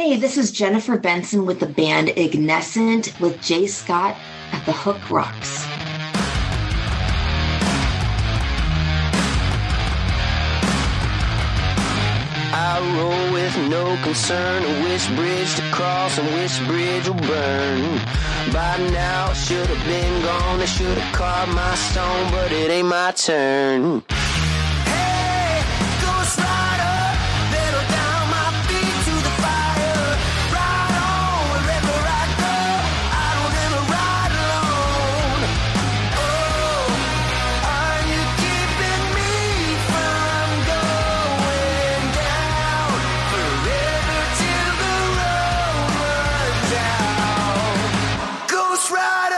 Hey, this is Jennifer Benson with the band Ignescent with Jay Scott at the Hook Rocks. I roll with no concern of which bridge to cross and which bridge will burn. By now, I should have been gone. They should have carved my stone, but it ain't my turn. Hey, Ghost Rider, pedal down my feet to the fire. Ride on wherever I go. I don't ever ride alone. Oh, are you keeping me from going down forever till the road runs out? Ghost Rider.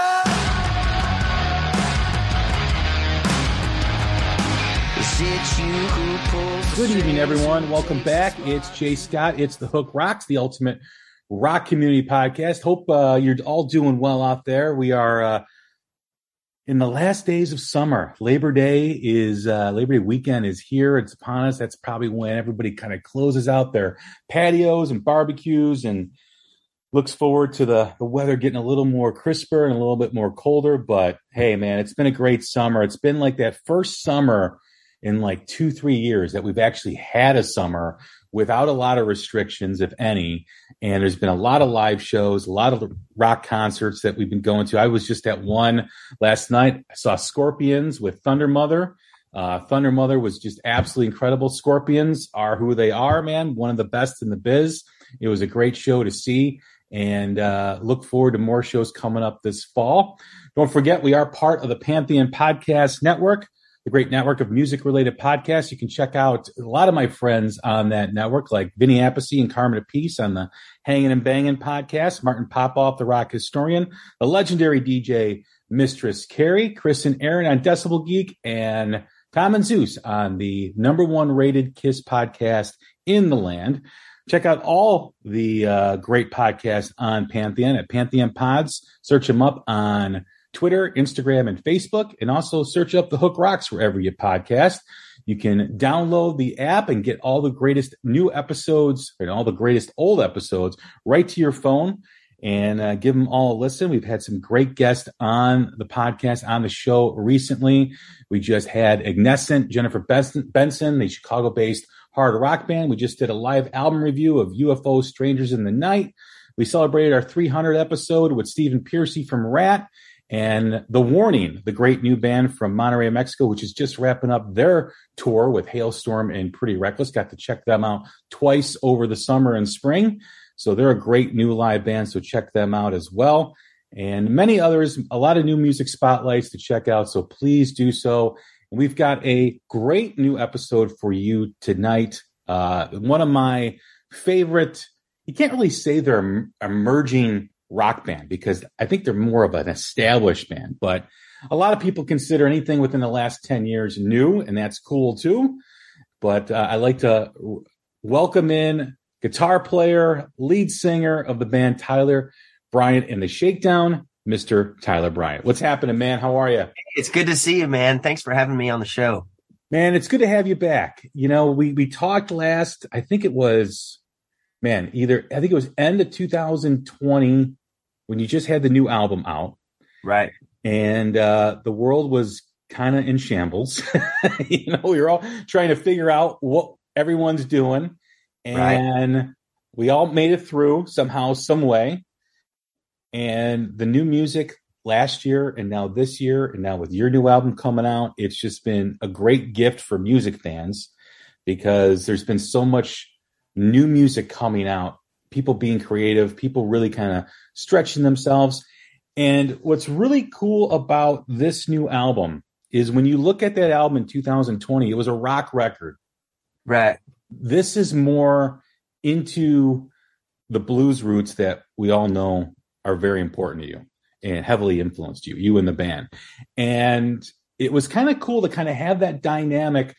Good evening, everyone. Welcome back. It's Jay Scott. It's the Hook Rocks, the ultimate rock community podcast. Hope you're all doing well out there. We are in the last days of summer. Labor Day weekend is here. It's upon us. That's probably when everybody kind of closes out their patios and barbecues and looks forward to the weather getting a little more crisper and a little bit more colder. But hey, man, it's been a great summer. It's been like that first summer in like 2-3 years that we've actually had a summer without a lot of restrictions, if any. And there's been a lot of live shows, a lot of rock concerts that we've been going to. I was just at one last night. I saw Scorpions with Thunder Mother. Thunder Mother was just absolutely incredible. Scorpions are who they are, man. One of the best in the biz. It was a great show to see. And look forward to more shows coming up this fall. Don't forget, we are part of the Pantheon Podcast Network, the great network of music-related podcasts. You can check out a lot of my friends on that network, like Vinnie Appice and Carmen Appice on the Hanging and Banging podcast, Martin Popoff, the rock historian, the legendary DJ Mistress Carrie, Chris and Aaron on Decibel Geek, and Tom and Zeus on the #1 rated KISS podcast in the land. Check out all the great podcasts on Pantheon at Pantheon Pods. Search them up on Twitter, Instagram, and Facebook, and also search up the Hook Rocks wherever you podcast. You can download the app and get all the greatest new episodes and all the greatest old episodes right to your phone and give them all a listen. We've had some great guests on the podcast, on the show recently. We just had Ignescent, Jennifer Benson, the Chicago-based hard rock band. We just did a live album review of UFO, Strangers in the Night. We celebrated our 300th episode with Steven Piercy from Rat. And The Warning, the great new band from Monterey, Mexico, which is just wrapping up their tour with Hailstorm and Pretty Reckless. Got to check them out twice over the summer and spring. So they're a great new live band, so check them out as well. And many others, a lot of new music spotlights to check out, so please do so. And we've got a great new episode for you tonight. One of my favorite, you can't really say they're emerging rock band because I think they're more of an established band, but a lot of people consider anything within the last 10 years new, and that's cool too. But I like to welcome in guitar player, lead singer of the band Tyler Bryant and the Shakedown, Mr. Tyler Bryant. What's happening, man? How are you? It's good to see you, man. Thanks for having me on the show. Man, it's good to have you back. You know, we talked last, I think it was, man, I think it was end of 2020. When you just had the new album out, right? And the world was kind of in shambles. You know, we were all trying to figure out what everyone's doing, and we all made it through somehow, some way. And the new music last year, and now this year, and now with your new album coming out, it's just been a great gift for music fans because there's been so much new music coming out. People being creative, people really kind of stretching themselves. And what's really cool about this new album is when you look at that album in 2020, it was a rock record. Right. This is more into the blues roots that we all know are very important to you and heavily influenced you and the band. And it was kind of cool to kind of have that dynamic,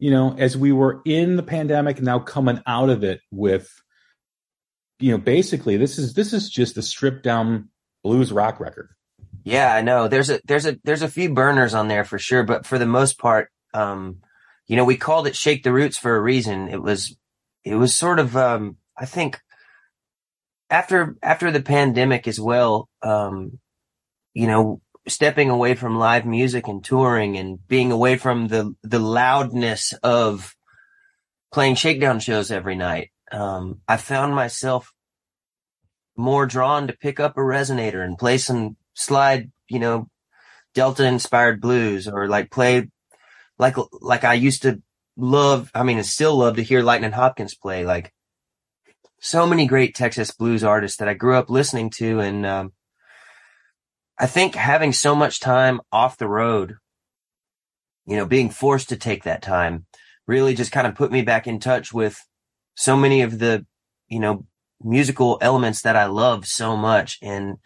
you know, as we were in the pandemic and now coming out of it with, you know, basically this is just a stripped down blues rock record. Yeah, I know. There's a few burners on there for sure, but for the most part, you know, we called it Shake the Roots for a reason. It was sort of I think after the pandemic as well, you know, stepping away from live music and touring and being away from the loudness of playing shakedown shows every night, I found myself more drawn to pick up a resonator and play some slide, you know, Delta inspired blues, or like play like I used to love. I mean, I still love to hear Lightnin' Hopkins play, like so many great Texas blues artists that I grew up listening to. And I think having so much time off the road, you know, being forced to take that time really just kind of put me back in touch with so many of the, you know, musical elements that I love so much. And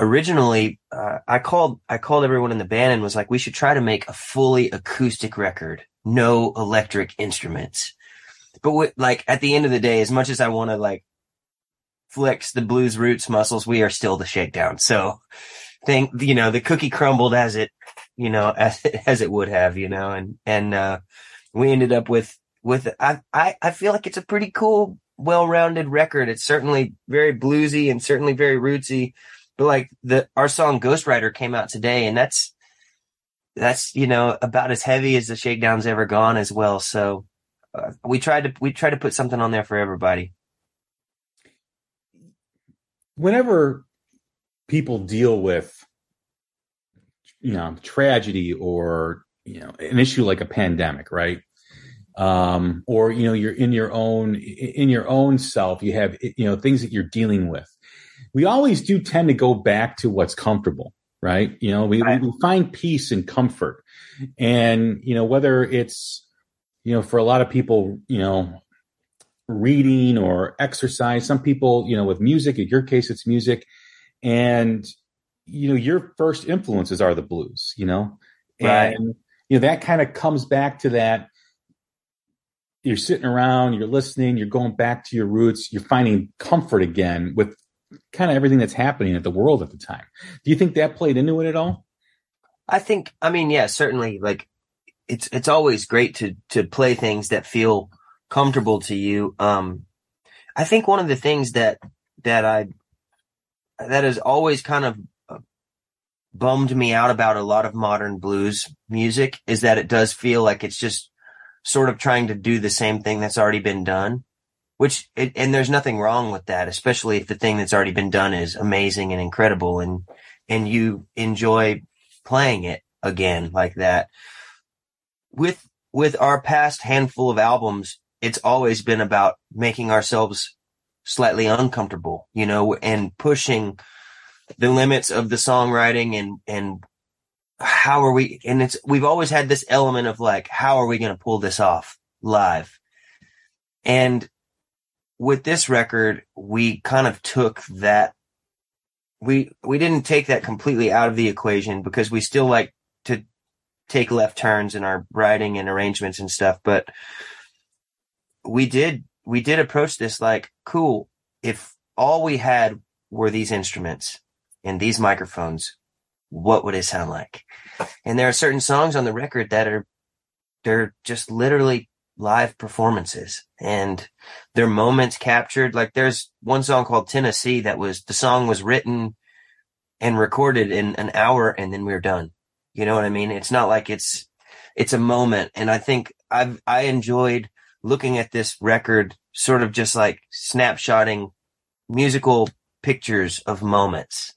originally, I called everyone in the band and was like, we should try to make a fully acoustic record, no electric instruments. But like at the end of the day, as much as I want to like flex the blues roots muscles, we are still the Shakedown. So you know, the cookie crumbled as it would have, you know, and we ended up with, I feel like it's a pretty cool, well-rounded record. It's certainly very bluesy and certainly very rootsy, but like our song Ghost Rider came out today, and that's, you know, about as heavy as the Shakedown's ever gone as well. So we tried to put something on there for everybody. Whenever people deal with, you know, tragedy or, you know, an issue like a pandemic, right? Or, you know, you're in your own self, you have, you know, things that you're dealing with. We always do tend to go back to what's comfortable, right? You know, we find peace and comfort. And, you know, whether it's, you know, for a lot of people, you know, reading or exercise, some people, you know, with music, in your case, it's music. And, you know, your first influences are the blues, you know, right. And, you know, that kind of comes back to that. You're sitting around, you're listening, you're going back to your roots, you're finding comfort again with kind of everything that's happening at the world at the time. Do you think that played into it at all? Yeah, certainly. Like it's always great to play things that feel comfortable to you. I think one of the things that has always kind of bummed me out about a lot of modern blues music is that it does feel like it's just sort of trying to do the same thing that's already been done, and there's nothing wrong with that, especially if the thing that's already been done is amazing and incredible and you enjoy playing it again like that. With our past handful of albums, it's always been about making ourselves slightly uncomfortable, you know, and pushing the limits of the songwriting and how are we, and we've always had this element of like, how are we going to pull this off live? And with this record, we kind of took that, we didn't take that completely out of the equation, because we still like to take left turns in our writing and arrangements and stuff. But we did approach this like, cool, if all we had were these instruments and these microphones, what would it sound like? And there are certain songs on the record that they're just literally live performances, and their moments captured. Like there's one song called Tennessee that the song was written and recorded in an hour, and then we were done. You know what I mean? It's not like it's a moment. And I think I enjoyed looking at this record, sort of just like snapshotting musical pictures of moments.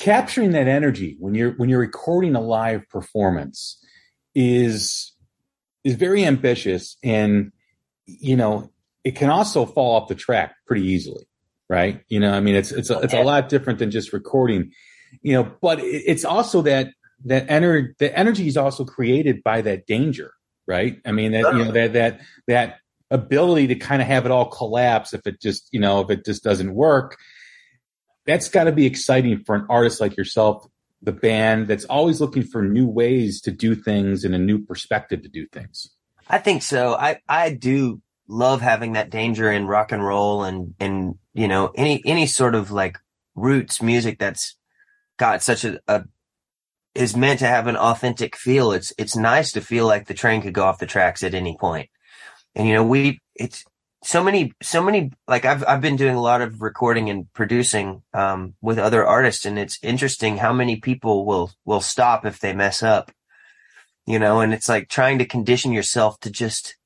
Capturing that energy when you're recording a live performance is very ambitious, and you know it can also fall off the track pretty easily, right? You know, I mean, it's a lot different than just recording, you know. But it's also that energy is also created by that danger, right? I mean, that, you know, that ability to kind of have it all collapse if it just doesn't work. That's got to be exciting for an artist like yourself, the band that's always looking for new ways to do things and a new perspective to do things. I think so. I do love having that danger in rock and roll and you know, any sort of like roots music that's got such is meant to have an authentic feel. It's nice to feel like the train could go off the tracks at any point. And, you know, it's so many, like I've been doing a lot of recording and producing, with other artists, and it's interesting how many people will stop if they mess up, you know, and it's like trying to condition yourself to just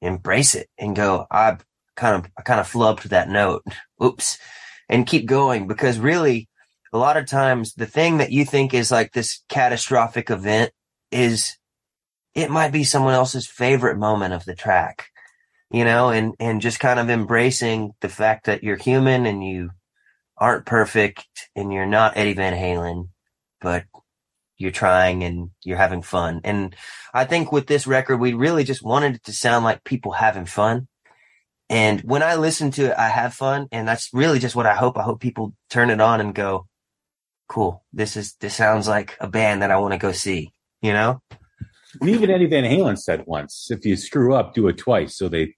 embrace it and go, I kind of flubbed that note. Oops. And keep going, because really a lot of times the thing that you think is like this catastrophic event is, it might be someone else's favorite moment of the track. You know, and just kind of embracing the fact that you're human and you aren't perfect and you're not Eddie Van Halen, but you're trying and you're having fun. And I think with this record, we really just wanted it to sound like people having fun. And when I listen to it, I have fun. And that's really just what I hope. I hope people turn it on and go, cool, this sounds like a band that I want to go see, you know? And even Eddie Van Halen said once, if you screw up, do it twice. So they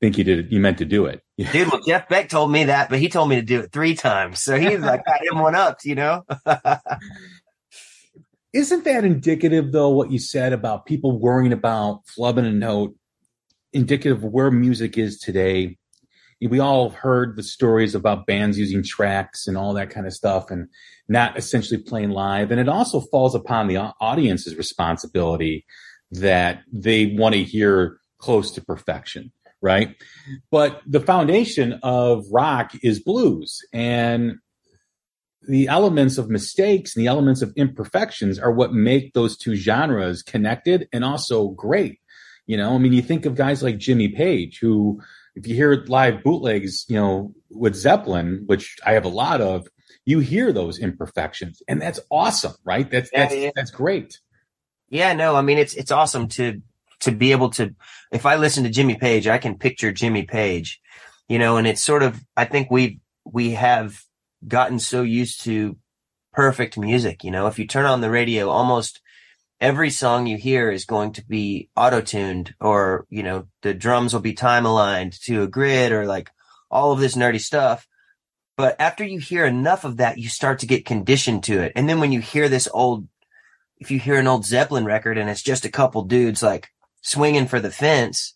think you did it, you meant to do it. Dude, well, Jeff Beck told me that, but he told me to do it 3 times. So he's like, got him one up, you know? Isn't that indicative, though, what you said about people worrying about flubbing a note, indicative of where music is today? We all heard the stories about bands using tracks and all that kind of stuff and not essentially playing live. And it also falls upon the audience's responsibility that they want to hear close to perfection, right? But the foundation of rock is blues, and the elements of mistakes and the elements of imperfections are what make those two genres connected and also great. You know, I mean, you think of guys like Jimmy Page, who, if you hear live bootlegs, you know, with Zeppelin, which I have a lot of, you hear those imperfections, and that's awesome, right? That's great. Yeah, no, I mean, it's awesome to be able to, if I listen to Jimmy Page, I can picture Jimmy Page, you know, and it's sort of, I think we have gotten so used to perfect music, you know, if you turn on the radio, almost every song you hear is going to be auto-tuned, or, you know, the drums will be time aligned to a grid, or like all of this nerdy stuff. But after you hear enough of that, you start to get conditioned to it. And then when you hear if you hear an old Zeppelin record and it's just a couple dudes like swinging for the fence,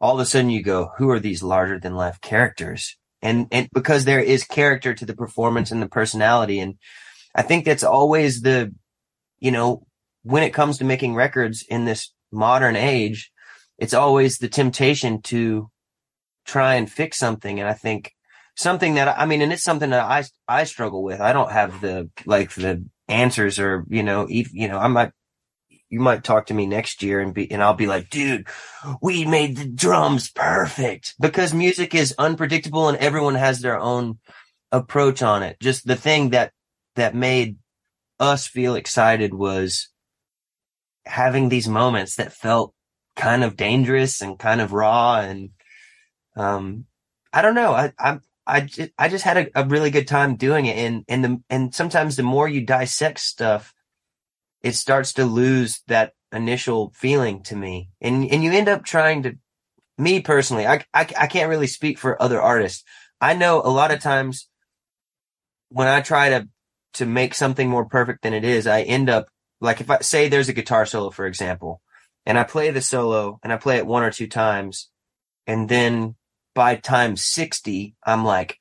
all of a sudden you go, who are these larger than life characters? And because there is character to the performance and the personality. And I think that's always the, you know, when it comes to making records in this modern age, it's always the temptation to try and fix something. And I think something that, I mean, and it's something that I struggle with. I don't have the answers, or, you know, you might talk to me next year and I'll be like, dude, we made the drums perfect, because music is unpredictable and everyone has their own approach on it. Just the thing that made us feel excited was having these moments that felt kind of dangerous and kind of raw. And I don't know. I just had a really good time doing it. And sometimes the more you dissect stuff, it starts to lose that initial feeling to me. And you end up trying to, me personally, I can't really speak for other artists. I know a lot of times when I try to make something more perfect than it is, I end up, like, if I say there's a guitar solo, for example, and I play the solo and I play it 1 or 2 times, and then by time 60, I'm like,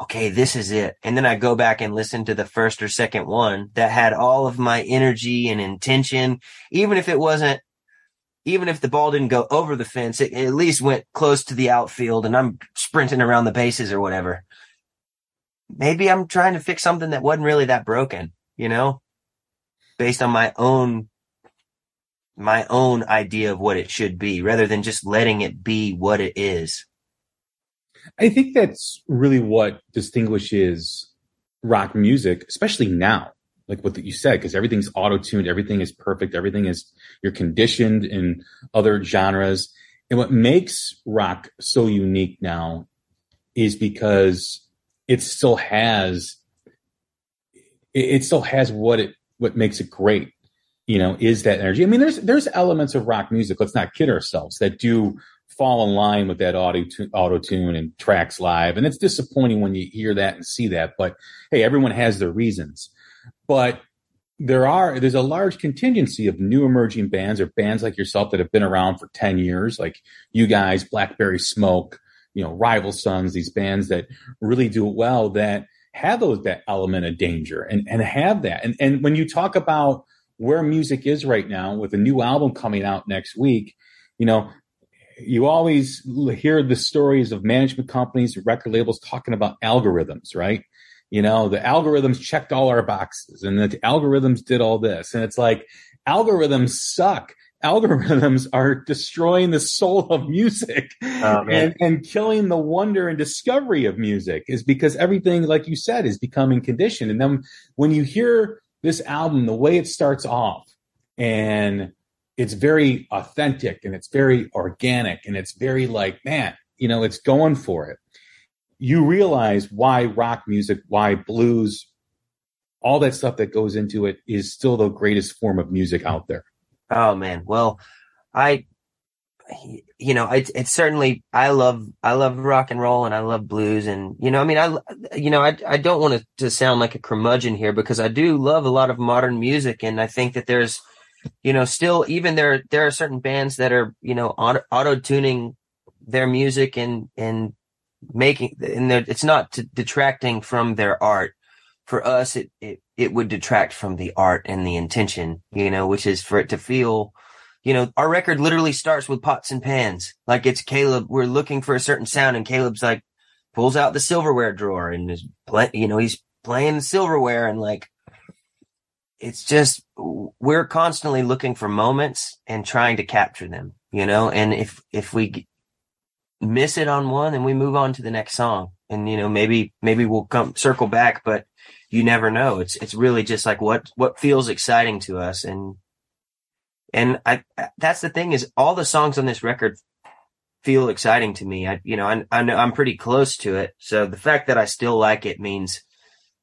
okay, this is it. And then I go back and listen to the first or second one that had all of my energy and intention. Even if the ball didn't go over the fence, it at least went close to the outfield and I'm sprinting around the bases or whatever. Maybe I'm trying to fix something that wasn't really that broken, you know? Based on my own idea of what it should be, rather than just letting it be what it is. I think that's really what distinguishes rock music, especially now, like what you said, because everything's auto-tuned, everything is perfect, everything is, you're conditioned in other genres. And what makes rock so unique now is because it still has what makes it great, you know, is that energy. I mean, there's elements of rock music, let's not kid ourselves, that do fall in line with that auto-tune and tracks live. And it's disappointing when you hear that and see that, but hey, everyone has their reasons. But there's a large contingency of new emerging bands or bands like yourself that have been around for 10 years, like you guys, Blackberry Smoke, Rival Sons, these bands that really do well, that have that element of danger and have that. And when you talk about where music is right now with a new album coming out next week, you always hear the stories of management companies, record labels talking about algorithms, right? The algorithms checked all our boxes and the algorithms did all this. And it's like, algorithms suck. Algorithms are destroying the soul of music and killing the wonder and discovery of music, is because everything, like you said, is becoming conditioned. And then when you hear this album, the way it starts off, and it's very authentic and it's very organic and it's very like, man, it's going for it. You realize why rock music, why blues, all that stuff that goes into it is still the greatest form of music out there. Oh man. Well, it's certainly, I love rock and roll and I love blues. And, I don't want it to sound like a curmudgeon here, because I do love a lot of modern music. And I think that there's, still, even there are certain bands that are, auto-tuning their music and making, and it's not detracting from their art. For us, it would detract from the art and the intention, which is for it to feel, our record literally starts with pots and pans. Like, it's Caleb, we're looking for a certain sound, and Caleb's like pulls out the silverware drawer and is he's playing the silverware, and like, it's just, we're constantly looking for moments and trying to capture them, and if we miss it on one, and we move on to the next song, and maybe we'll circle back, but you never know. It's really just like what feels exciting to us, and that's the thing, is all the songs on this record feel exciting to me. I know I'm pretty close to it, so the fact that I still like it means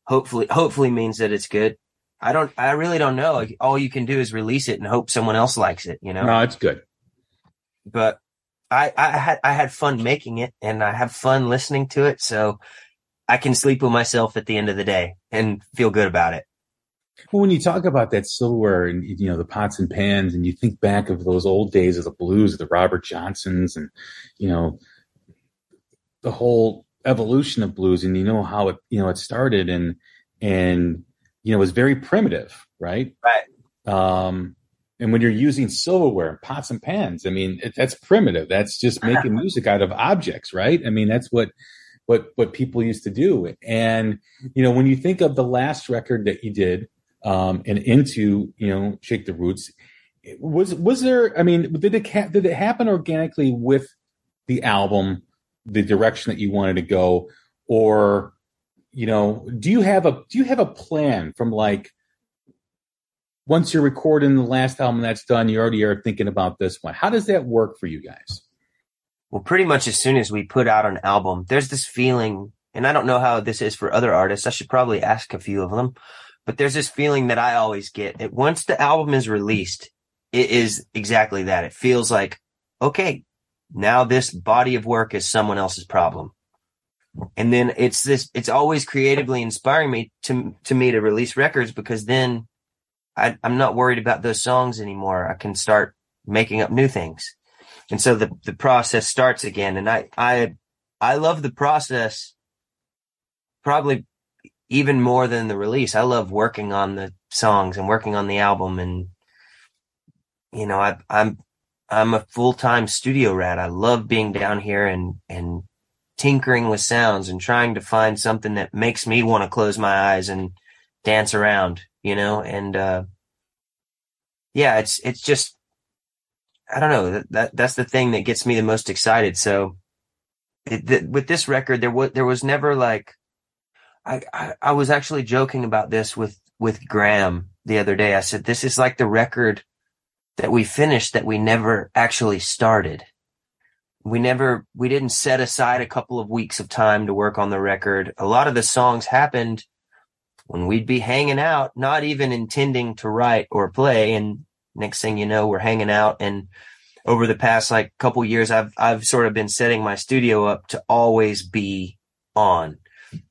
hopefully means that it's good. I really don't know. Like, all you can do is release it and hope someone else likes it. No, it's good, but. I had fun making it, and I have fun listening to it, so I can sleep with myself at the end of the day and feel good about it. Well, when you talk about that silverware and, the pots and pans, and you think back of those old days of the blues, the Robert Johnsons, and, the whole evolution of blues, and how it, it started and it was very primitive, right? Right. And when you're using silverware, pots and pans, I mean, that's primitive. That's just making music out of objects, right? I mean, that's what people used to do. And, when you think of the last record that you did, and into, Shake the Roots, was there, I mean, did it happen organically with the album, the direction that you wanted to go? Or, do you have a plan from, like, once you're recording the last album that's done, you already are thinking about this one? How does that work for you guys? Well, pretty much as soon as we put out an album, there's this feeling, and I don't know how this is for other artists. I should probably ask a few of them, but there's this feeling that I always get. Once the album is released, it is exactly that. It feels like, okay, now this body of work is someone else's problem. And then it's always creatively inspiring me to release records, because then I'm not worried about those songs anymore. I can start making up new things. And so the process starts again. And I love the process probably even more than the release. I love working on the songs and working on the album. And, I'm a full-time studio rat. I love being down here and tinkering with sounds and trying to find something that makes me want to close my eyes and dance around. It's just, I don't know, that's the thing that gets me the most excited. So with this record, there was never like, I was actually joking about this with Graham the other day. I said, this is like the record that we finished that we never actually started. We didn't set aside a couple of weeks of time to work on the record. A lot of the songs happened when we'd be hanging out, not even intending to write or play. And next thing you know, we're hanging out. And over the past couple years, I've sort of been setting my studio up to always be on.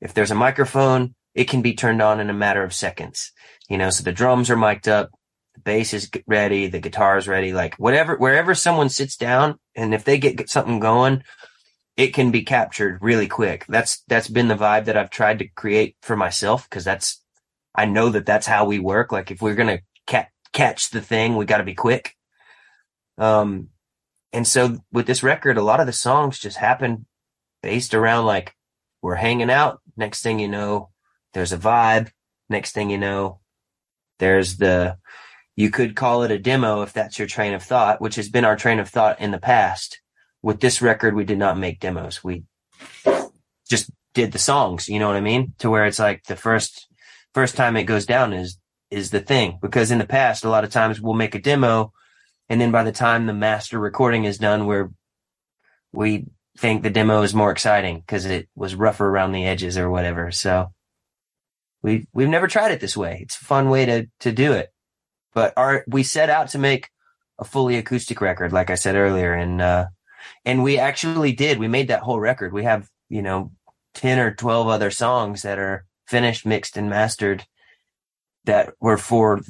If there's a microphone, it can be turned on in a matter of seconds, you know. So the drums are mic'd up, the bass is ready, the guitar is ready, like whatever, wherever someone sits down, and if they get something going, it can be captured really quick. That's been the vibe that I've tried to create for myself, because I know that's how we work. Like if we're going to catch the thing, we got to be quick. And so with this record, a lot of the songs just happen based around like we're hanging out. Next thing you know, there's a vibe. Next thing you know, there's you could call it a demo if that's your train of thought, which has been our train of thought in the past. With this record, we did not make demos. We just did the songs, you know what I mean? To where it's like the first time it goes down is the thing. Because in the past, a lot of times we'll make a demo, and then by the time the master recording is done, we think the demo is more exciting because it was rougher around the edges or whatever. So we've never tried it this way. It's a fun way to do it. But we set out to make a fully acoustic record, like I said earlier, and we actually did. We made that whole record. We have, 10 or 12 other songs that are finished, mixed, and mastered that were for,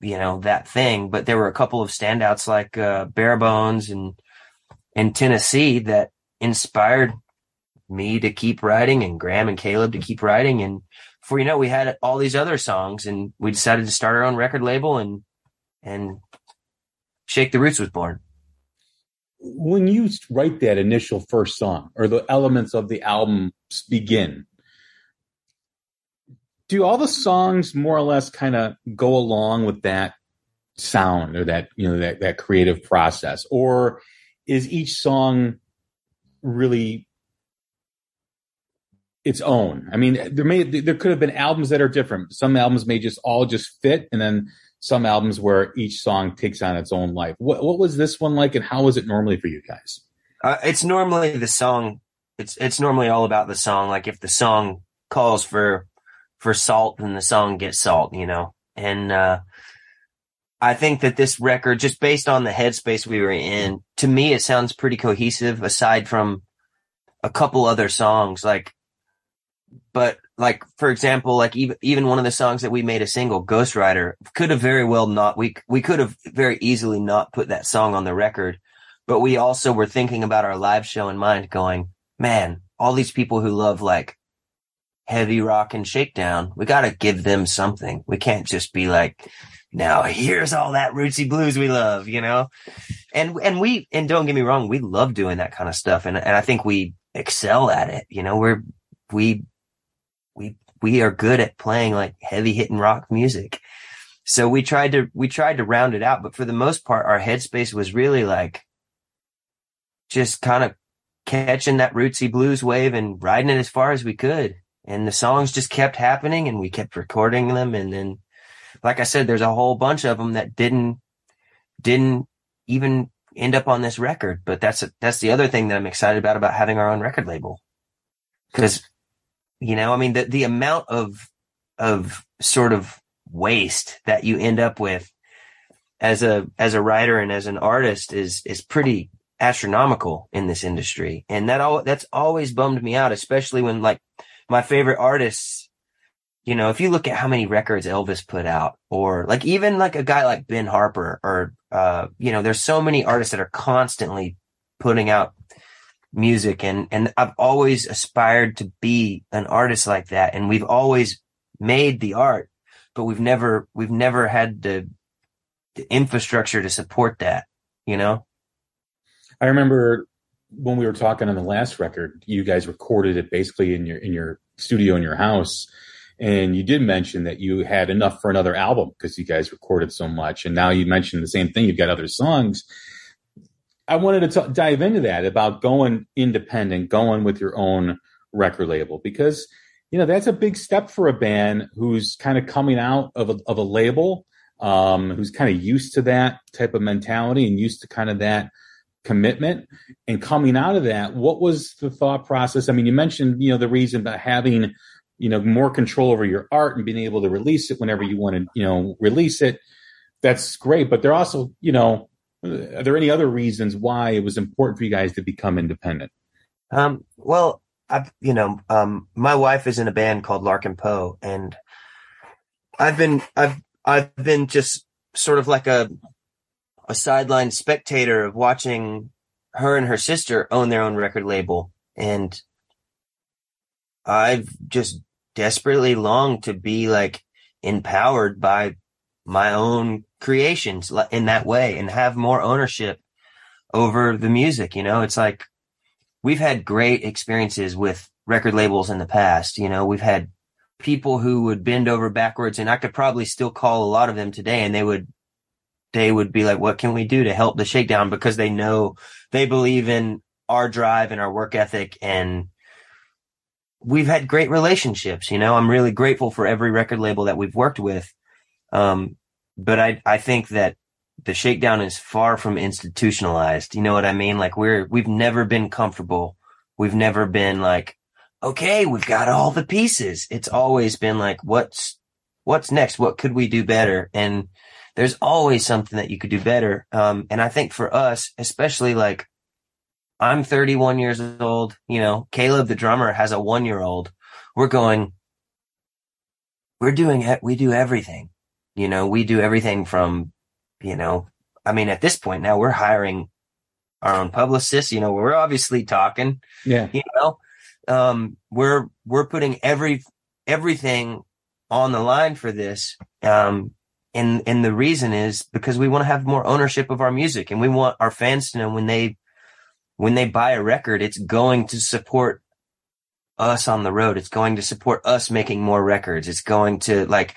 that thing. But there were a couple of standouts like Bare Bones and Tennessee that inspired me to keep writing, and Graham and Caleb to keep writing. And before you know, we had all these other songs, and we decided to start our own record label, and Shake the Roots was born. When you write that initial first song, or the elements of the album begin, do all the songs more or less kind of go along with that sound, or that, that creative process? Or is each song really its own? I mean, there could have been albums that are different. Some albums may just fit, and then some albums where each song takes on its own life. What was this one like, and how was it normally for you guys? It's normally the song. It's normally all about the song. Like if the song calls for salt, then the song gets salt, And I think that this record, just based on the headspace we were in, to me, it sounds pretty cohesive aside from a couple other songs. But for example, even one of the songs that we made a single, Ghost Rider, we could have very easily not put that song on the record, but we also were thinking about our live show in mind, going, man, all these people who love like heavy rock and shakedown, we got to give them something. We can't just be like, now here's all that rootsy blues we love, and don't get me wrong, we love doing that kind of stuff. And I think we excel at it. We are good at playing like heavy hitting rock music. So we tried to round it out, but for the most part, our headspace was really like just kind of catching that rootsy blues wave and riding it as far as we could. And the songs just kept happening, and we kept recording them. And then, like I said, there's a whole bunch of them that didn't even end up on this record. But that's the other thing that I'm excited about having our own record label. Because the amount of sort of waste that you end up with as a writer and as an artist is pretty astronomical in this industry. And that's always bummed me out, especially when like my favorite artists, if you look at how many records Elvis put out, or like even like a guy like Ben Harper, or, there's so many artists that are constantly putting out music, and I've always aspired to be an artist like that, and we've always made the art, but we've never had the infrastructure to support that. I remember when we were talking on the last record, you guys recorded it basically in your studio in your house, and you did mention that you had enough for another album because you guys recorded so much, and now you mentioned the same thing, you've got other songs. I wanted to dive into that, about going independent, going with your own record label, because, that's a big step for a band who's kind of coming out of a label, who's kind of used to that type of mentality and used to kind of that commitment. And coming out of that, what was the thought process? I mean, you mentioned, the reason about having, more control over your art and being able to release it whenever you want to, release it. That's great. But they're also, are there any other reasons why it was important for you guys to become independent? Well, my wife is in a band called Larkin Poe, and I've been just sort of like a sideline spectator of watching her and her sister own their own record label. And I've just desperately longed to be like empowered by my own creations in that way and have more ownership over the music. You know, it's like, we've had great experiences with record labels in the past. You know, we've had people who would bend over backwards, and I could probably still call a lot of them today, and they would be like, what can we do to help the Shakedown? Because they know, they believe in our drive and our work ethic, and we've had great relationships. You know, I'm really grateful for every record label that we've worked with. But I think that the Shakedown is far from institutionalized. You know what I mean? Like we've never been comfortable. We've never been like, okay, we've got all the pieces. It's always been like, what's next? What could we do better? And there's always something that you could do better. And I think for us, especially, like, I'm 31 years old, you know, Caleb, the drummer, has a 1-year-old. We do everything, you know, we do everything from, you know, I mean, at this point now we're hiring our own publicists, you know, we're obviously talking, yeah, you know, we're putting everything on the line for this. And the reason is because we want to have more ownership of our music, and we want our fans to know when they buy a record, it's going to support us on the road. It's going to support us making more records. It's going to, like,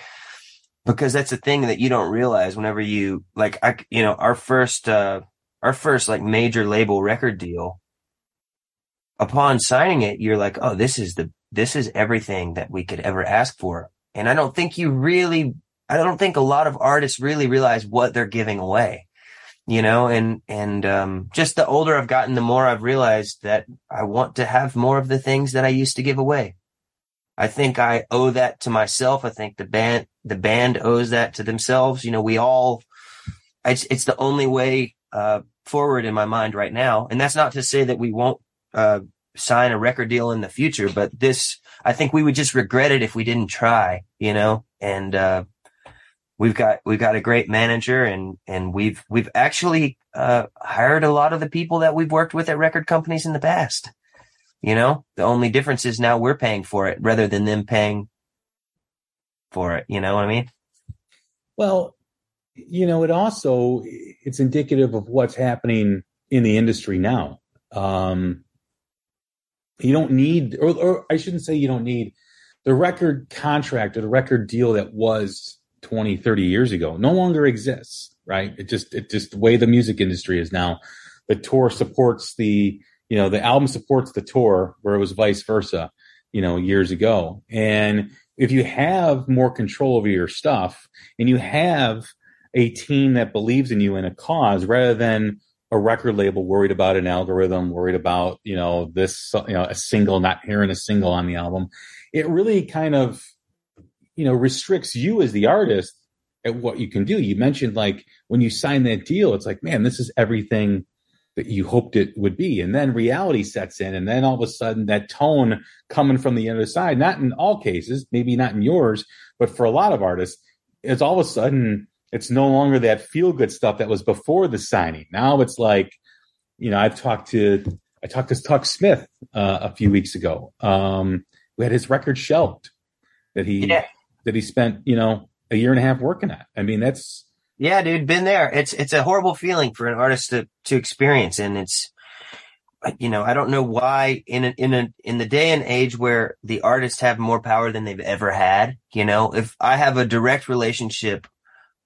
because that's the thing that you don't realize whenever you, like, our first like major label record deal, upon signing it, you're like, oh, this is everything that we could ever ask for. And I don't think a lot of artists really realize what they're giving away, you know, and just the older I've gotten, the more I've realized that I want to have more of the things that I used to give away. I think I owe that to myself. I think the band owes that to themselves. You know, it's the only way forward in my mind right now. And that's not to say that we won't sign a record deal in the future, but I think we would just regret it if we didn't try, you know, and, We've got a great manager, and we've actually hired a lot of the people that we've worked with at record companies in the past. You know, the only difference is now we're paying for it rather than them paying for it. You know what I mean? Well, you know, it's indicative of what's happening in the industry now. You don't need, or I shouldn't say you don't need, the record contract or the record deal that was 20, 30 years ago no longer exists, right? It just the way the music industry is now, the tour supports the album supports the tour, where it was vice versa, you know, years ago. And if you have more control over your stuff, and you have a team that believes in you and a cause, rather than a record label worried about an algorithm, worried about, you know, this, you know, a single, not hearing a single on the album, it really kind of, you know, restricts you as the artist at what you can do. You mentioned, like, when you sign that deal, it's like, man, this is everything that you hoped it would be. And then reality sets in. And then all of a sudden that tone coming from the other side, not in all cases, maybe not in yours, but for a lot of artists, it's all of a sudden, it's no longer that feel good stuff that was before the signing. Now it's like, you know, I talked to Tuck Smith a few weeks ago. We had his record shelved that he spent, you know, a year and a half working at. I mean, that's... Yeah, dude, been there. It's a horrible feeling for an artist to experience. And it's, you know, I don't know why in the day and age where the artists have more power than they've ever had, you know, if I have a direct relationship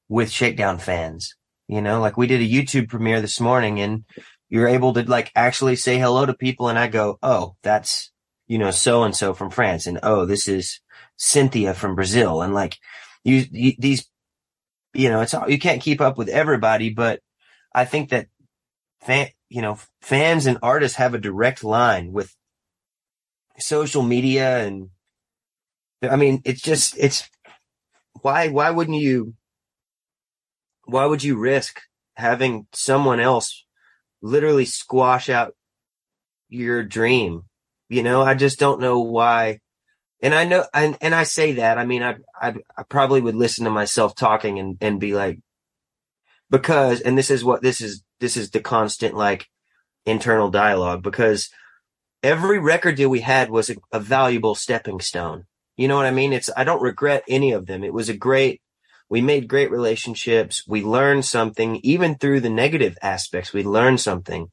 with Shakedown fans, you know, like we did a YouTube premiere this morning, and you're able to, like, actually say hello to people. And I go, oh, that's, you know, so-and-so from France. And, oh, this is Cynthia from Brazil. And, like, you these, you know, it's all, you can't keep up with everybody, but I think that fans and artists have a direct line with social media. And I mean, it's just, it's why would you risk having someone else literally squash out your dream? You know, I just don't know why. And I know, and I say that, I mean, I probably would listen to myself talking and be like, because, and this is what, this is the constant, like, internal dialogue, because every record deal we had was a valuable stepping stone. You know what I mean? It's, I don't regret any of them. It was we made great relationships. We learned something, even through the negative aspects. We learned something,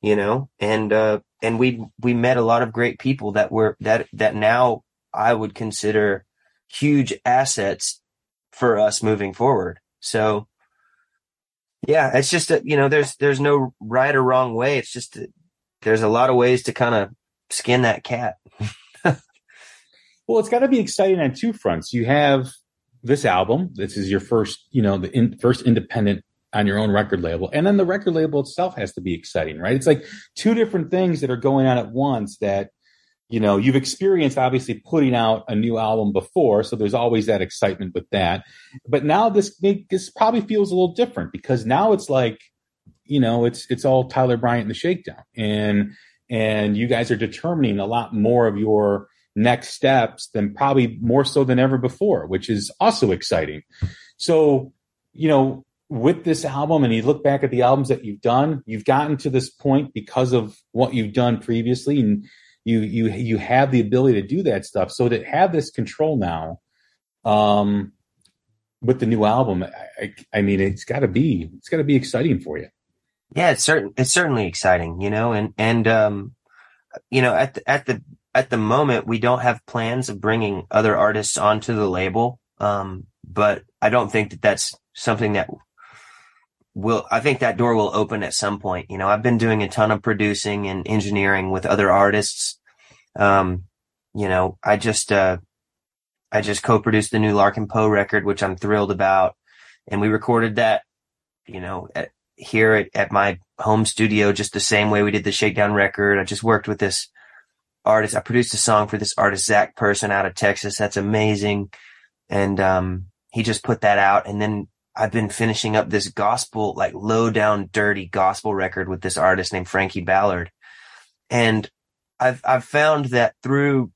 you know, and we met a lot of great people that now I would consider huge assets for us moving forward. So yeah, it's just that, you know, there's no right or wrong way. It's just that there's a lot of ways to kind of skin that cat. Well, it's got to be exciting on two fronts. You have this album. This is your first, you know, first independent on your own record label. And then the record label itself has to be exciting, right? It's like two different things that are going on at once that, you know, you've experienced obviously putting out a new album before. So there's always that excitement with that. But now this probably feels a little different, because now it's like, you know, it's all Tyler Bryant and the Shakedown. And you guys are determining a lot more of your next steps than probably more so than ever before, which is also exciting. So, you know, with this album, and you look back at the albums that you've done, you've gotten to this point because of what you've done previously, and you have the ability to do that stuff. So to have this control now, with the new album, I mean, it's gotta be exciting for you. Yeah, it's certainly exciting, you know, and you know, at the moment, we don't have plans of bringing other artists onto the label, but I don't think that's something that I think that door will open at some point. You know, I've been doing a ton of producing and engineering with other artists. You know, I just co-produced the new Larkin Poe record, which I'm thrilled about, and we recorded that, you know, here at my home studio, just the same way we did the Shakedown record. I just worked with this artist. I produced a song for this artist, Zach Person, out of Texas. That's amazing. And he just put that out. And then I've been finishing up this gospel, like low down, dirty gospel record with this artist named Frankie Ballard. And I've found that through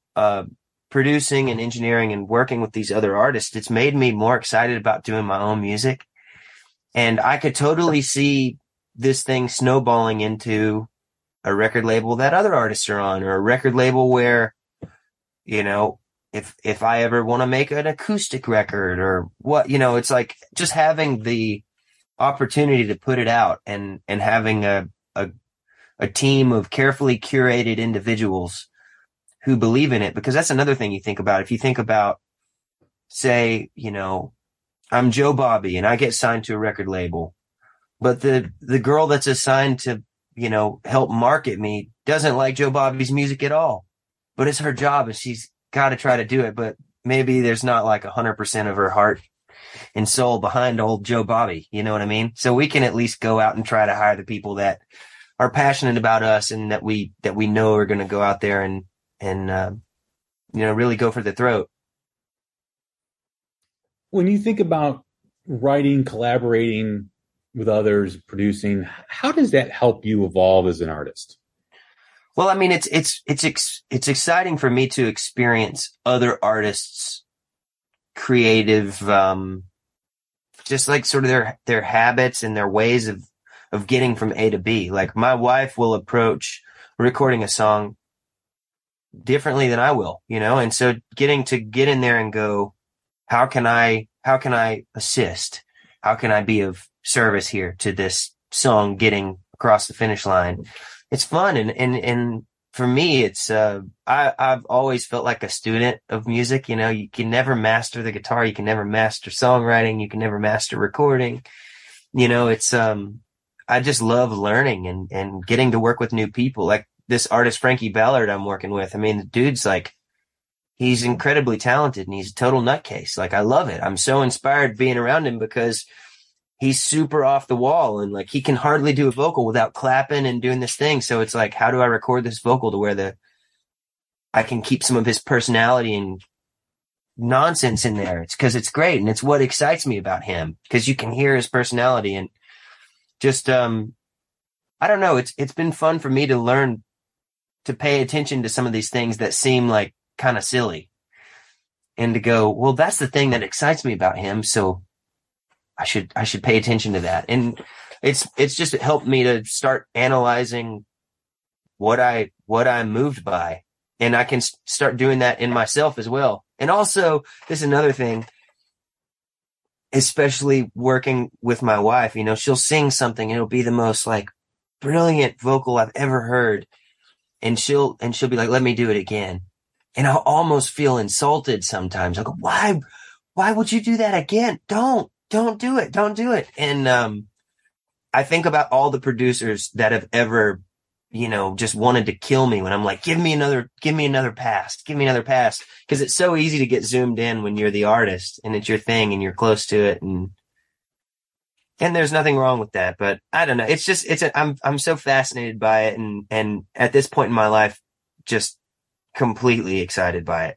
producing and engineering and working with these other artists, it's made me more excited about doing my own music. And I could totally see this thing snowballing into a record label that other artists are on, or a record label where, you know, if I ever want to make an acoustic record or what, you know, it's like just having the opportunity to put it out and having a team of carefully curated individuals who believe in it. Because that's another thing you think about. If you think about, say, you know, I'm Joe Bobby and I get signed to a record label, but the girl that's assigned to, you know, help market me doesn't like Joe Bobby's music at all, but it's her job and she's got to try to do it. But maybe there's not like 100% of her heart and soul behind old Joe Bobby. You know what I mean? So we can at least go out and try to hire the people that are passionate about us and that we know are going to go out there and you know, really go for the throat. When you think about writing, collaborating with others, producing, how does that help you evolve as an artist? Well, I mean, it's exciting for me to experience other artists' creative, just like sort of their habits and their ways of getting from A to B. Like my wife will approach recording a song differently than I will, you know? And so getting to get in there and go, how can I assist? How can I be of service here to this song getting across the finish line? It's fun. And for me, it's, I've always felt like a student of music. You know, you can never master the guitar. You can never master songwriting. You can never master recording. You know, it's, I just love learning and getting to work with new people. Like this artist, Frankie Ballard, I'm working with. I mean, the dude's like, he's incredibly talented and he's a total nutcase. Like I love it. I'm so inspired being around him because he's super off the wall and like he can hardly do a vocal without clapping and doing this thing. So it's like, how do I record this vocal to where I can keep some of his personality and nonsense in there? It's because it's great. And it's what excites me about him, because you can hear his personality and just, I don't know. It's been fun for me to learn to pay attention to some of these things that seem like kind of silly and to go, well, that's the thing that excites me about him. So I should pay attention to that. And it's just, it helped me to start analyzing what I'm moved by. And I can start doing that in myself as well. And also, this is another thing, especially working with my wife, you know, she'll sing something and it'll be the most like brilliant vocal I've ever heard. And she'll be like, let me do it again. And I'll almost feel insulted sometimes. I'll go, why would you do that again? Don't do it. Don't do it. And, I think about all the producers that have ever, you know, just wanted to kill me when I'm like, give me another pass. Cause it's so easy to get zoomed in when you're the artist and it's your thing and you're close to it. And there's nothing wrong with that, but I don't know. It's just, I'm so fascinated by it. And at this point in my life, just completely excited by it.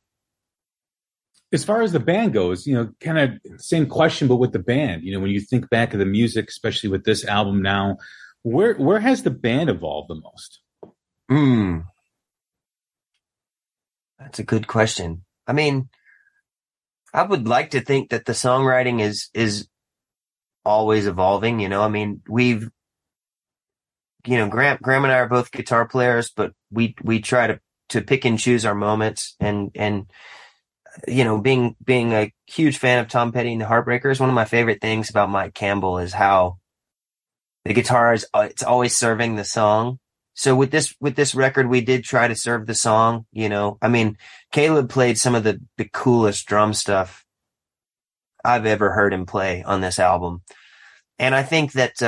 As far as the band goes, you know, kind of same question, but with the band, you know, when you think back of the music, especially with this album now, where has the band evolved the most? That's a good question. I mean, I would like to think that the songwriting is always evolving. You know, I mean, we've, you know, Graham and I are both guitar players, but we try to pick and choose our moments and, you know, being a huge fan of Tom Petty and the Heartbreakers, one of my favorite things about Mike Campbell is how the guitar is, it's always serving the song. So with this record, we did try to serve the song, you know. I mean, Caleb played some of the coolest drum stuff I've ever heard him play on this album. And I think that,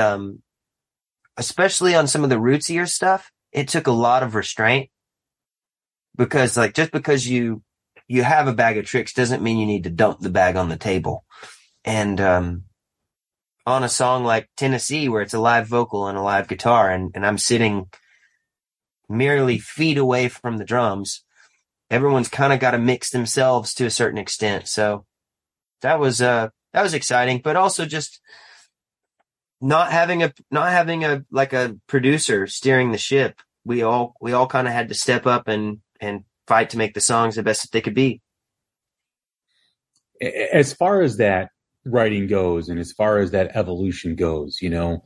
especially on some of the rootsier stuff, it took a lot of restraint because, like, just because you have a bag of tricks doesn't mean you need to dump the bag on the table. And on a song like Tennessee, where it's a live vocal and a live guitar, and I'm sitting merely feet away from the drums, everyone's kind of got to mix themselves to a certain extent. So that was exciting, but also just not having a like a producer steering the ship. We all kind of had to step up and fight to make the songs the best that they could be. As far as that writing goes and as far as that evolution goes, you know,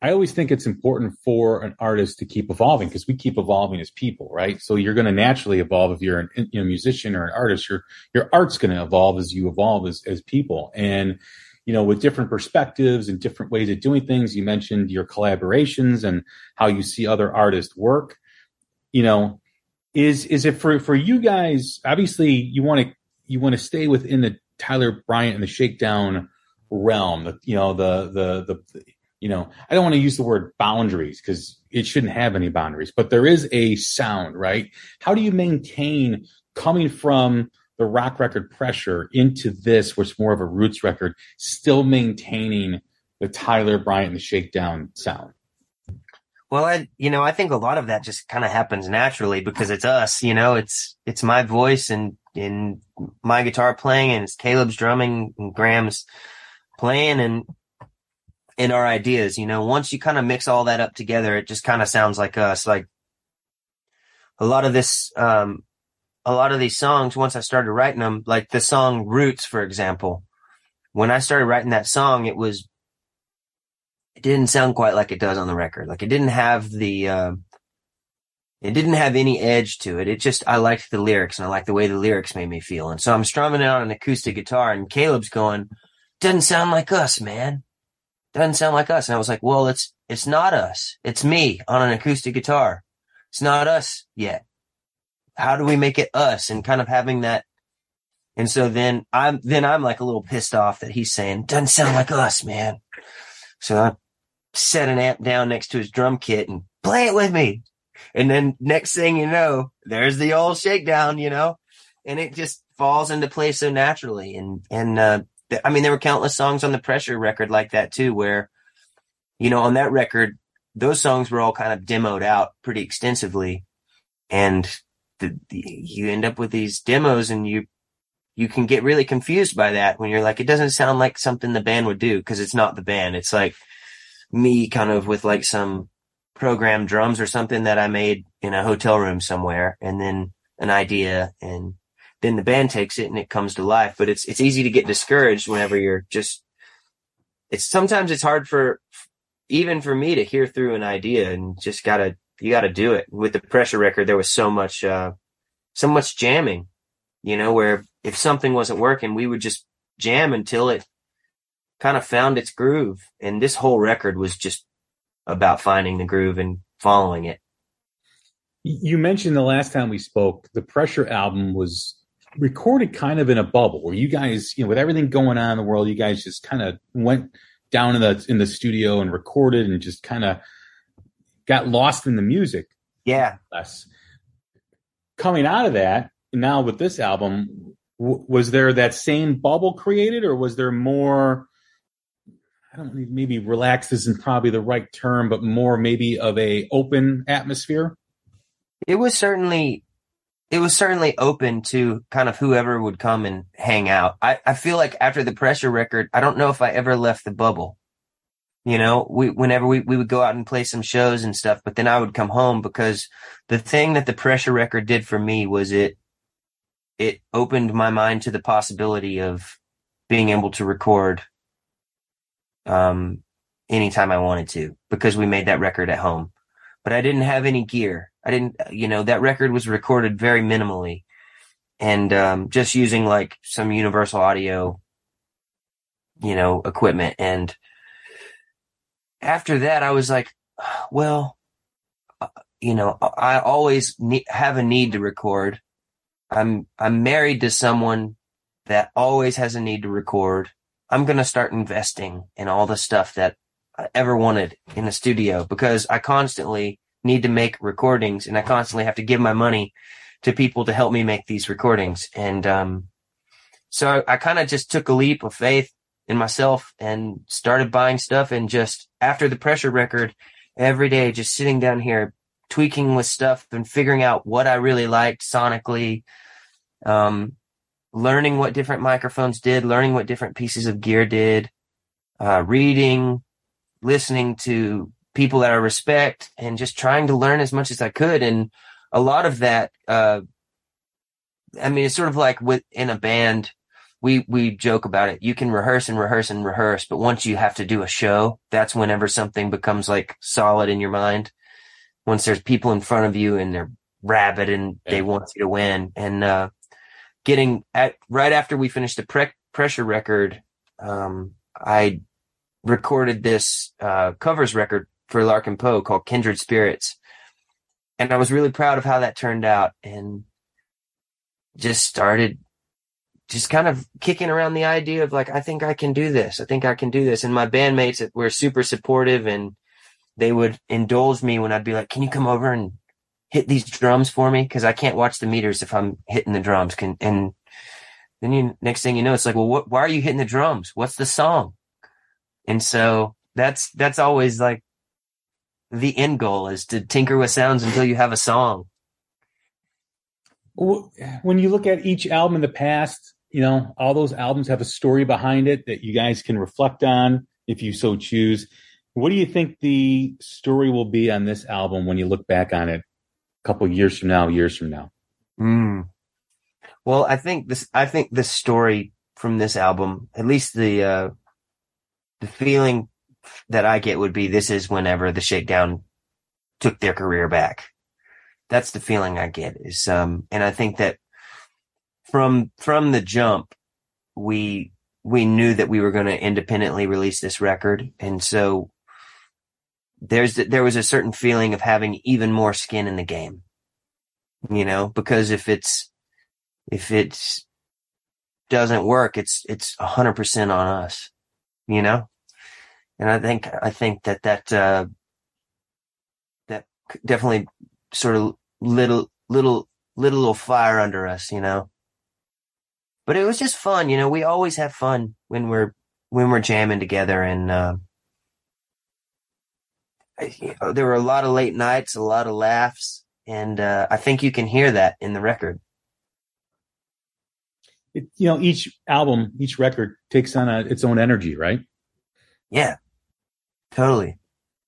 I always think it's important for an artist to keep evolving because we keep evolving as people, right? So you're going to naturally evolve if you're a musician or an artist. Your art's going to evolve as you evolve as people. And, you know, with different perspectives and different ways of doing things, you mentioned your collaborations and how you see other artists work, you know. Is it for you guys? Obviously, you want to stay within the Tyler Bryant and the Shakedown realm. You know, the you know, I don't want to use the word boundaries because it shouldn't have any boundaries, but there is a sound, right? How do you maintain coming from the rock record pressure into this, which is more of a roots record, still maintaining the Tyler Bryant and the Shakedown sound? Well, I think a lot of that just kind of happens naturally because it's us, you know, it's my voice and my guitar playing and it's Caleb's drumming and Graham's playing and our ideas, you know. Once you kind of mix all that up together, it just kind of sounds like us. Like a lot of these songs, once I started writing them, like the song Roots, for example, when I started writing that song, it didn't sound quite like it does on the record. Like it didn't have any edge to it. It just, I liked the lyrics and I liked the way the lyrics made me feel. And so I'm strumming it on an acoustic guitar and Caleb's going, doesn't sound like us, man. Doesn't sound like us. And I was like, well, it's not us. It's me on an acoustic guitar. It's not us yet. How do we make it us? And kind of having that. And so then I'm like a little pissed off that he's saying, doesn't sound like us, man. So I set an amp down next to his drum kit and play it with me. And then next thing you know, there's the old Shakedown, you know, and it just falls into place so naturally. And I mean, there were countless songs on the Pressure record like that too, where, you know, on that record, those songs were all kind of demoed out pretty extensively. And you end up with these demos and you can get really confused by that when you're like, it doesn't sound like something the band would do because it's not the band. It's like me kind of with like some program drums or something that I made in a hotel room somewhere, and then an idea, and then the band takes it and it comes to life. But it's easy to get discouraged whenever you're just, it's sometimes it's hard for, even for me, to hear through an idea, and just you gotta do it. With the Pressure record, there was so much jamming, you know, where if something wasn't working, we would just jam until it kind of found its groove. And this whole record was just about finding the groove and following it. You mentioned the last time we spoke, the Pressure album was recorded kind of in a bubble where you guys, you know, with everything going on in the world, you guys just kind of went down in the studio and recorded and just kind of got lost in the music. Yeah. Coming out of that, now with this album, was there that same bubble created, or was there more, I don't know, maybe relaxed isn't probably the right term, but more maybe of a open atmosphere? It was certainly open to kind of whoever would come and hang out. I feel like after the Pressure record, I don't know if I ever left the bubble. You know, whenever we would go out and play some shows and stuff, but then I would come home, because the thing that the Pressure record did for me was it opened my mind to the possibility of being able to record anytime I wanted to, because we made that record at home. But I didn't have any gear. That record was recorded very minimally, and just using like some Universal Audio, you know, equipment. And after that, I was like, well, you know, I always have a need to record. I'm married to someone that always has a need to record. I'm going to start investing in all the stuff that I ever wanted in the studio, because I constantly need to make recordings, and I constantly have to give my money to people to help me make these recordings. And so I kind of just took a leap of faith in myself and started buying stuff. And just after the Pressure record, every day, just sitting down here tweaking with stuff and figuring out what I really liked sonically, learning what different microphones did, learning what different pieces of gear did, reading, listening to people that I respect, and just trying to learn as much as I could. And a lot of that, I mean, it's sort of like within a band, we joke about it. You can rehearse and rehearse and rehearse, but once you have to do a show, that's whenever something becomes like solid in your mind. Once there's people in front of you and they're rabid and they want you to win. And right after we finished the Pressure record, I recorded this covers record for Larkin Poe called Kindred Spirits. And I was really proud of how that turned out, and just started just kind of kicking around the idea of like, I think I can do this. I think I can do this. And my bandmates were super supportive, and they would indulge me when I'd be like, can you come over and hit these drums for me? Cause I can't watch the meters if I'm hitting the drums. And then next thing you know, it's like, well, why are you hitting the drums? What's the song? And so that's always like the end goal, is to tinker with sounds until you have a song. When you look at each album in the past, you know, all those albums have a story behind it that you guys can reflect on if you so choose. What do you think the story will be on this album when you look back on it a couple of years from now? Well, I think the story from this album, at least the feeling that I get, would be this is whenever the Shakedown took their career back. That's the feeling I get, is, and I think that from the jump, we knew that we were going to independently release this record. And so there was a certain feeling of having even more skin in the game, you know, because if it doesn't work, it's 100% on us, you know? And I think that definitely sort of little fire under us, you know? But it was just fun. You know, we always have fun when we're jamming together. And, there were a lot of late nights, a lot of laughs, and I think you can hear that in the record. You know, each album, each record takes on its own energy, right? Yeah, totally.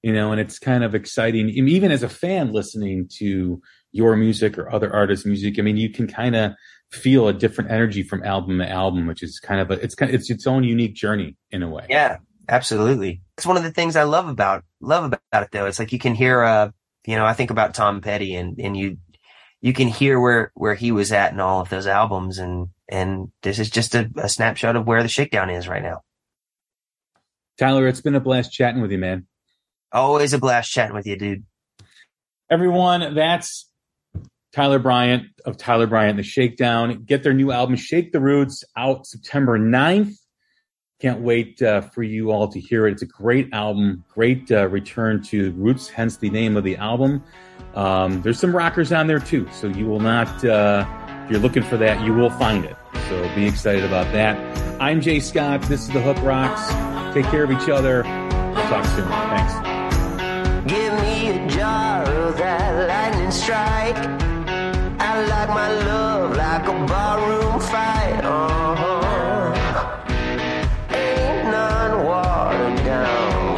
you know, and it's kind of exciting. And even as a fan listening to your music or other artists' music, I mean, you can kind of feel a different energy from album to album, which is kind of it's its own unique journey in a way. Yeah, absolutely. It's one of the things I love about it though. It's like you can hear, you know, I think about Tom Petty and you can hear where he was at in all of those albums. And this is just a snapshot of where the Shakedown is right now. Tyler, it's been a blast chatting with you, man. Always a blast chatting with you, dude. Everyone, that's Tyler Bryant of Tyler Bryant and the Shakedown. Get their new album, Shake the Roots, out September 9th. Can't wait for you all to hear it. It's a great album, great return to roots, hence the name of the album. There's some rockers on there, too, so you will not... if you're looking for that, you will find it. So be excited about that. I'm Jay Scott. This is The Hook Rocks. Take care of each other. We'll talk soon. Thanks. Give me a jar of that lightning strike. I like my love like a barroom fight. Uh-huh. Ain't none watered down.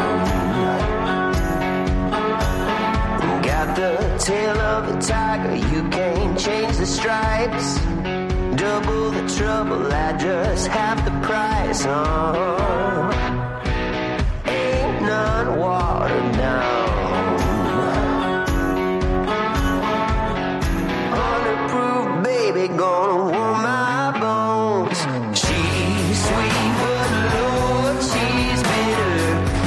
Got the tail of a tiger. You can't change the stripes, double the trouble at just half the price. Oh, ain't none watered down. 100 proof, baby, gonna warm my bones. She's sweet but Lord, she's bitter,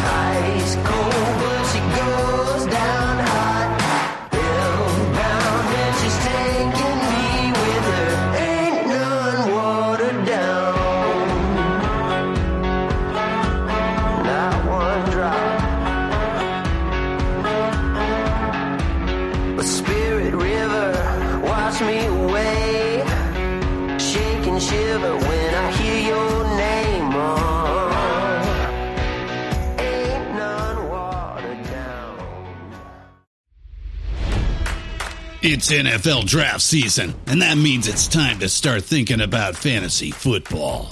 ice cold, but she goes down hot. Hellbound and she's taking me with her. Ain't none watered down. Not one drop. A spirit river, wash me away. Shake and shiver when I hear your name. Oh, ain't none watered down. It's NFL draft season, and that means it's time to start thinking about fantasy football.